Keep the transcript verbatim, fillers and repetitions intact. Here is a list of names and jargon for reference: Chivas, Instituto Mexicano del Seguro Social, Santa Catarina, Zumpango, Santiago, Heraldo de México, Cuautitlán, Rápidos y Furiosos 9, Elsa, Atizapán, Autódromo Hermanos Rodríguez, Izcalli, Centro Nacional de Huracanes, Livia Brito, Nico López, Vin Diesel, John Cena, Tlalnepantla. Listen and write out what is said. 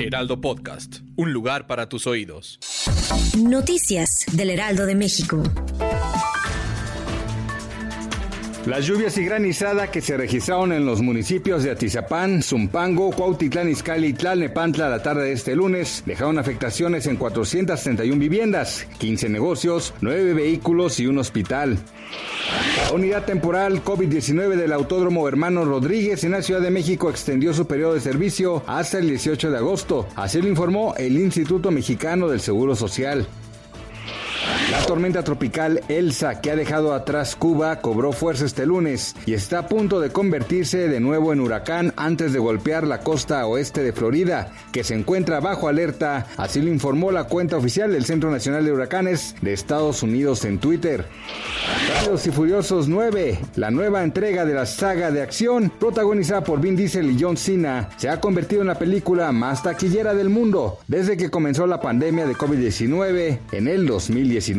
Heraldo Podcast, un lugar para tus oídos. Noticias del Heraldo de México. Las lluvias y granizada que se registraron en los municipios de Atizapán, Zumpango, Cuautitlán, Izcalli y Tlalnepantla la tarde de este lunes dejaron afectaciones en cuatrocientas treinta y una viviendas, quince negocios, nueve vehículos y un hospital. La unidad temporal COVID diecinueve del Autódromo Hermanos Rodríguez en la Ciudad de México extendió su periodo de servicio hasta el dieciocho de agosto, así lo informó el Instituto Mexicano del Seguro Social. La tormenta tropical Elsa, que ha dejado atrás Cuba, cobró fuerza este lunes y está a punto de convertirse de nuevo en huracán antes de golpear la costa oeste de Florida, que se encuentra bajo alerta, así lo informó la cuenta oficial del Centro Nacional de Huracanes de Estados Unidos en Twitter. Rápidos y Furiosos nueve, la nueva entrega de la saga de acción, protagonizada por Vin Diesel y John Cena, se ha convertido en la película más taquillera del mundo desde que comenzó la pandemia de COVID diecinueve en el dos mil diecinueve.